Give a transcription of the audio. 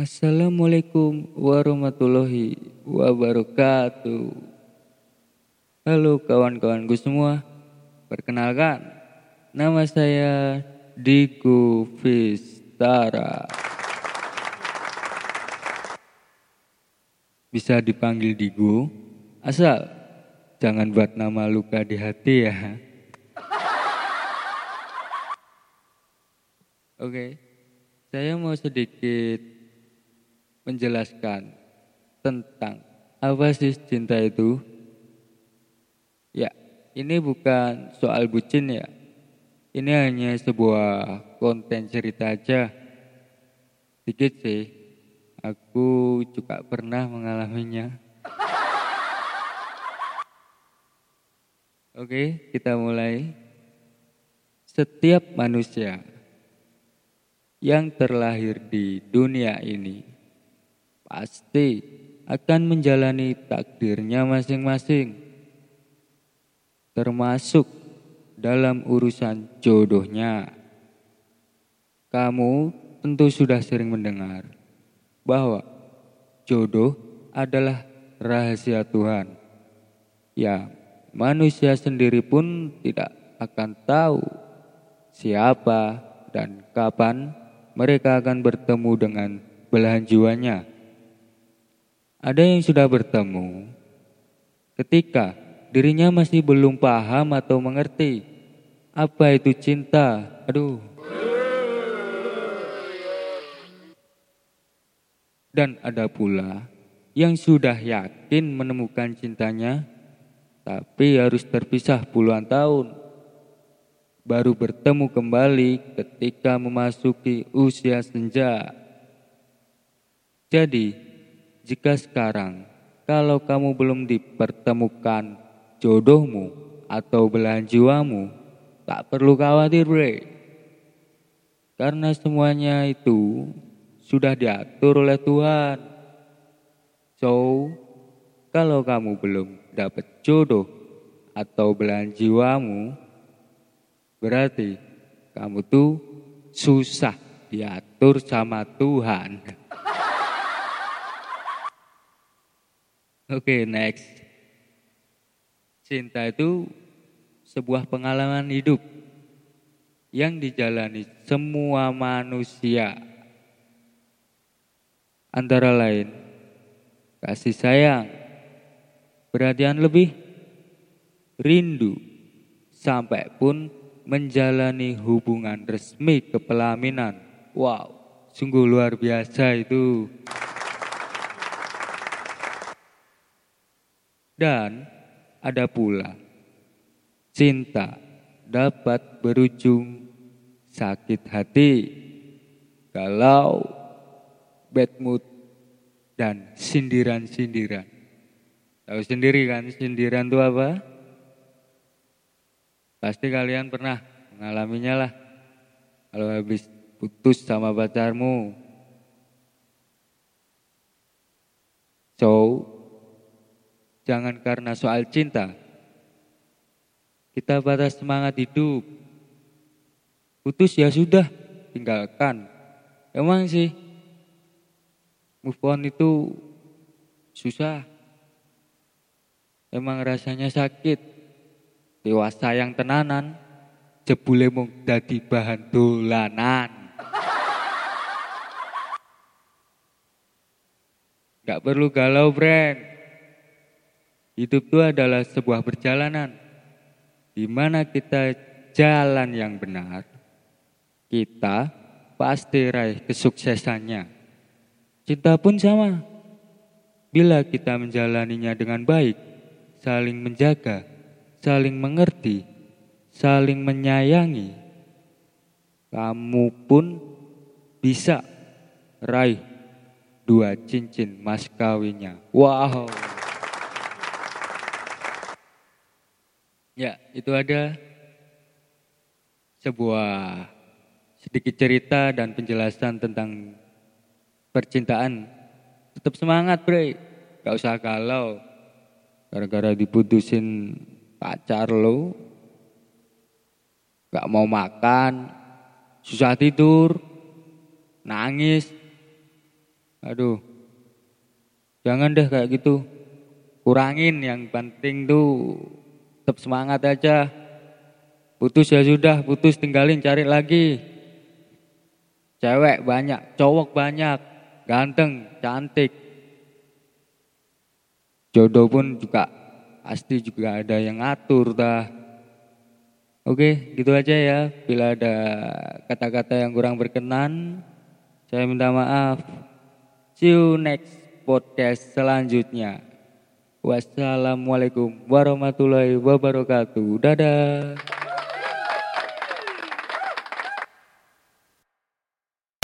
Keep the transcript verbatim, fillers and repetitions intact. Assalamualaikum warahmatullahi wabarakatuh. Halo kawan-kawanku semua. Perkenalkan, nama saya Diku Fistara. Bisa dipanggil Diku, asal jangan buat nama luka di hati ya. Oke, saya mau sedikit menjelaskan tentang apa sih cinta itu. Ya, ini bukan soal bucin ya. Ini hanya sebuah konten cerita aja. Sedikit sih, aku juga pernah mengalaminya. Oke, kita mulai. Setiap manusia yang terlahir di dunia ini pasti akan menjalani takdirnya masing-masing, termasuk dalam urusan jodohnya. Kamu tentu sudah sering mendengar bahwa jodoh adalah rahasia Tuhan. Ya, manusia sendiri pun tidak akan tahu siapa dan kapan mereka akan bertemu dengan belahan jiwanya. Ada yang sudah bertemu ketika dirinya masih belum paham atau mengerti apa itu cinta. Aduh. Dan ada pula yang sudah yakin menemukan cintanya, tapi harus terpisah puluhan tahun, baru bertemu kembali ketika memasuki usia senja. Jadi, jika sekarang, kalau kamu belum dipertemukan jodohmu atau belahan jiwamu, tak perlu khawatir bre. Karena semuanya itu sudah diatur oleh Tuhan. So, kalau kamu belum dapat jodoh atau belahan jiwamu, berarti kamu tuh susah diatur sama Tuhan. Oke, okay, next. Cinta itu sebuah pengalaman hidup yang dijalani semua manusia. Antara lain, kasih sayang, perhatian lebih, rindu, sampai pun menjalani hubungan resmi kepelaminan. Wow, sungguh luar biasa itu. Dan ada pula cinta dapat berujung sakit hati, galau, bad mood, dan sindiran-sindiran. Tahu sendiri kan sindiran itu apa? Pasti kalian pernah mengalaminya lah. Kalau habis putus sama pacarmu. So, jangan karena soal cinta kita batas semangat hidup. Putus ya sudah, tinggalkan. Emang sih move on itu susah. Emang rasanya sakit. Dewasa yang tenanan jebule mung dadi bahan dolanan. Gak perlu galau, breng. Hidup itu adalah sebuah perjalanan di mana kita jalan yang benar, kita pasti raih kesuksesannya. Cinta pun sama. Bila kita menjalaninya dengan baik, saling menjaga, saling mengerti, saling menyayangi, kamu pun bisa raih dua cincin mas kawinnya. Wow. Ya, itu ada sebuah sedikit cerita dan penjelasan tentang percintaan. Tetap semangat, bre. Gak usah galau. Gara-gara diputusin pacar lo, gak mau makan, susah tidur, nangis. Aduh, jangan deh kayak gitu. Kurangin, yang penting tuh tetap semangat aja. Putus ya sudah, putus, tinggalin, cari lagi. Cewek banyak, cowok banyak, ganteng, cantik. Jodoh pun juga pasti juga ada yang ngatur dah. Oke, gitu aja ya. Bila ada kata-kata yang kurang berkenan, saya minta maaf. See you next podcast selanjutnya. Wassalamualaikum warahmatullahi wabarakatuh. Dadah.